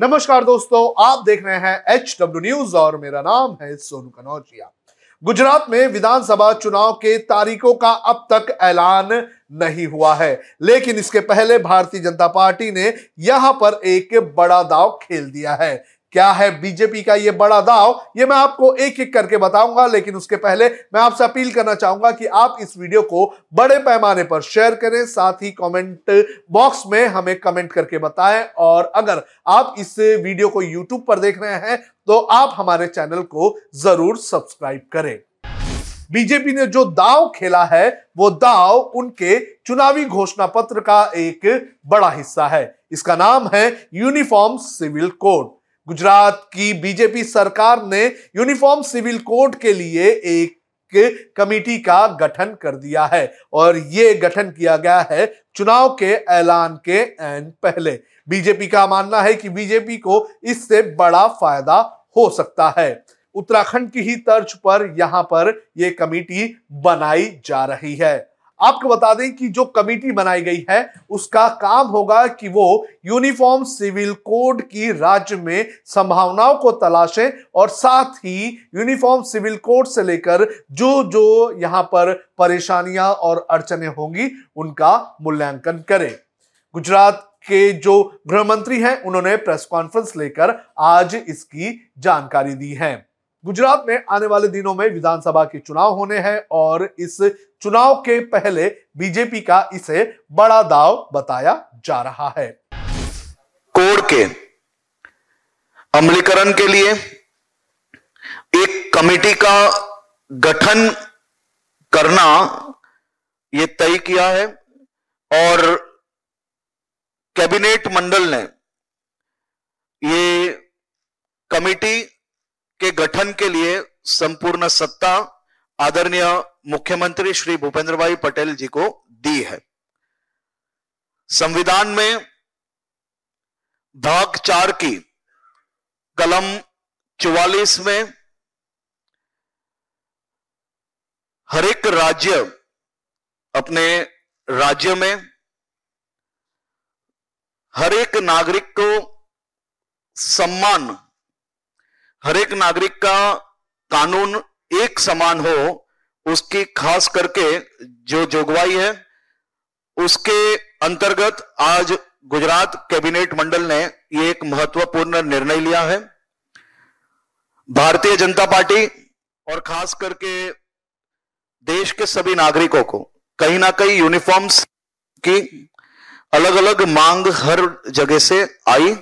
नमस्कार दोस्तों, आप देख रहे हैं HW न्यूज और मेरा नाम है सोनू कनौजिया। गुजरात में विधानसभा चुनाव के तारीखों का अब तक ऐलान नहीं हुआ है, लेकिन इसके पहले भारतीय जनता पार्टी ने यहां पर एक बड़ा दांव खेल दिया है। क्या है बीजेपी का ये बड़ा दांव, ये मैं आपको एक एक करके बताऊंगा, लेकिन उसके पहले मैं आपसे अपील करना चाहूंगा कि आप इस वीडियो को बड़े पैमाने पर शेयर करें, साथ ही कमेंट बॉक्स में हमें कमेंट करके बताएं। और अगर आप इस वीडियो को यूट्यूब पर देख रहे हैं तो आप हमारे चैनल को जरूर सब्सक्राइब करें। बीजेपी ने जो दांव खेला है वो दांव उनके चुनावी घोषणा पत्र का एक बड़ा हिस्सा है। इसका नाम है यूनिफॉर्म सिविल कोड। गुजरात की बीजेपी सरकार ने यूनिफॉर्म सिविल कोड के लिए एक कमेटी का गठन कर दिया है और ये गठन किया गया है चुनाव के ऐलान के पहले। बीजेपी का मानना है कि बीजेपी को इससे बड़ा फायदा हो सकता है। उत्तराखंड की ही तर्ज पर यहां पर यह कमेटी बनाई जा रही है। आपको बता दें कि जो कमेटी बनाई गई है उसका काम होगा कि वो यूनिफॉर्म सिविल कोड की राज्य में संभावनाओं को तलाशें और साथ ही यूनिफॉर्म सिविल कोड से लेकर जो यहां पर परेशानियां और अड़चनें होंगी उनका मूल्यांकन करें। गुजरात के जो गृहमंत्री हैं उन्होंने प्रेस कॉन्फ्रेंस लेकर आज इसकी जानकारी दी है। गुजरात में आने वाले दिनों में विधानसभा के चुनाव होने हैं और इस चुनाव के पहले बीजेपी का इसे बड़ा दांव बताया जा रहा है। कोड के अमलीकरण के लिए एक कमेटी का गठन करना यह तय किया है और कैबिनेट मंडल ने ये कमेटी के गठन के लिए संपूर्ण सत्ता आदरणीय मुख्यमंत्री श्री भूपेन्द्र भाई पटेल जी को दी है। संविधान में भाग 4 की कलम 44 में हर एक राज्य अपने राज्य में हर एक नागरिक को सम्मान, हर एक नागरिक का कानून एक समान हो, उसकी खास करके जो जोगवाई है उसके अंतर्गत आज गुजरात कैबिनेट मंडल ने ये एक महत्वपूर्ण निर्णय लिया है। भारतीय जनता पार्टी और खास करके देश के सभी नागरिकों को कहीं ना कहीं यूनिफॉर्म्स की अलग अलग मांग हर जगह से आई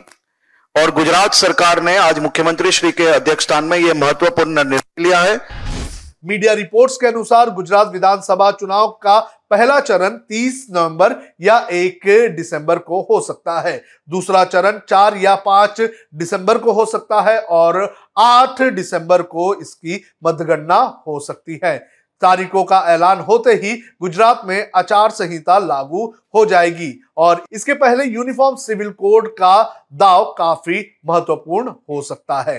और गुजरात सरकार ने आज मुख्यमंत्री श्री के अध्यक्षस्थान में यह महत्वपूर्ण निर्णय लिया है। मीडिया रिपोर्ट्स के अनुसार गुजरात विधानसभा चुनाव का पहला चरण 30 नवंबर या 1 दिसंबर को हो सकता है, दूसरा चरण 4 या 5 दिसंबर को हो सकता है और 8 दिसंबर को इसकी मतगणना हो सकती है। तारीखों का ऐलान होते ही गुजरात में आचार संहिता लागू हो जाएगी और इसके पहले यूनिफॉर्म सिविल कोड का दांव काफी महत्वपूर्ण हो सकता है।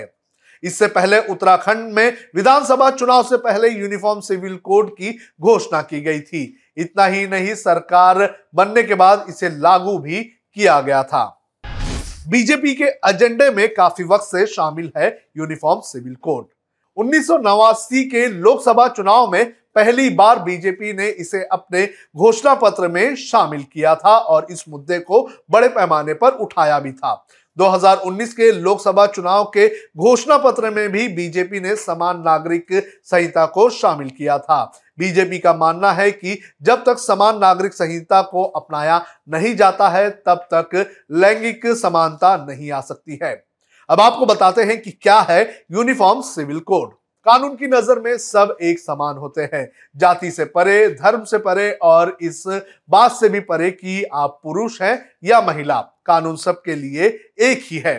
इससे पहले उत्तराखंड में विधानसभा चुनाव से पहले यूनिफॉर्म सिविल कोड की घोषणा की गई थी। इतना ही नहीं, सरकार बनने के बाद इसे लागू भी किया गया था। बीजेपी के एजेंडे में काफी वक्त से शामिल है यूनिफॉर्म सिविल कोड। 1989 के लोकसभा चुनाव में पहली बार बीजेपी ने इसे अपने घोषणा पत्र में शामिल किया था और इस मुद्दे को बड़े पैमाने पर उठाया भी था। 2019 के लोकसभा चुनाव के घोषणा पत्र में भी बीजेपी ने समान नागरिक संहिता को शामिल किया था। बीजेपी का मानना है कि जब तक समान नागरिक संहिता को अपनाया नहीं जाता है तब तक लैंगिक समानता नहीं आ सकती है। अब आपको बताते हैं कि क्या है यूनिफॉर्म सिविल कोड। कानून की नजर में सब एक समान होते हैं, जाति से परे, धर्म से परे और इस बात से भी परे कि आप पुरुष हैं या महिला। कानून सबके लिए एक ही है।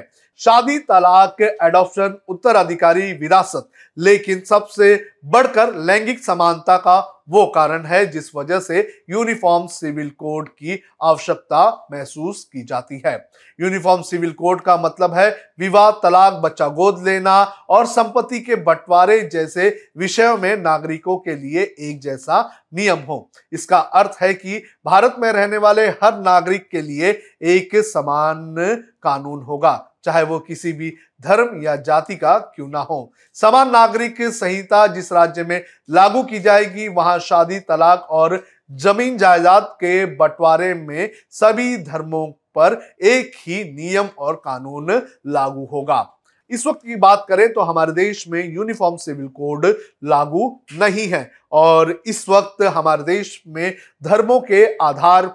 शादी, तलाक, एडॉप्शन, उत्तराधिकारी, विरासत, लेकिन सबसे बढ़कर लैंगिक समानता का वो कारण है जिस वजह से यूनिफॉर्म सिविल कोड की आवश्यकता महसूस की जाती है। यूनिफॉर्म सिविल कोड का मतलब है विवाह, तलाक, बच्चा गोद लेना और संपत्ति के बंटवारे जैसे विषयों में नागरिकों के लिए एक जैसा नियम हो। इसका अर्थ है कि भारत में रहने वाले हर नागरिक के लिए एक समान कानून होगा, चाहे वो किसी भी धर्म या जाति का क्यों ना हो। समान नागरिक संहिता जिस राज्य में लागू की जाएगी वहां शादी, तलाक और जमीन जायदाद के बंटवारे में सभी धर्मों पर एक ही नियम और कानून लागू होगा। इस वक्त की बात करें तो हमारे देश में यूनिफॉर्म सिविल कोड लागू नहीं है और इस वक्त हमारे देश में धर्मों के आधार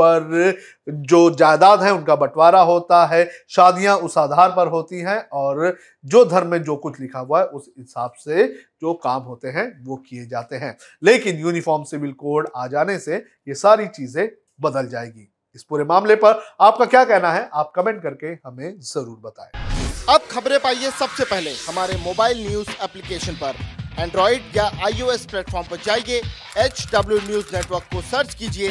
पर जो जायदाद है उनका बंटवारा होता है, शादियां उस आधार पर होती हैं और जो धर्म में जो कुछ लिखा हुआ है उस हिसाब से जो काम होते हैं वो किए जाते हैं। लेकिन यूनिफॉर्म सिविल कोड आ जाने से ये सारी चीजें बदल जाएगी। इस पूरे मामले पर आपका क्या कहना है, आप कमेंट करके हमें जरूर बताएं। आप खबरें पाइए सबसे पहले हमारे मोबाइल न्यूज एप्लीकेशन पर। एंड्रॉइड या iOS प्लेटफॉर्म पर जाइए, HW न्यूज नेटवर्क को सर्च कीजिए,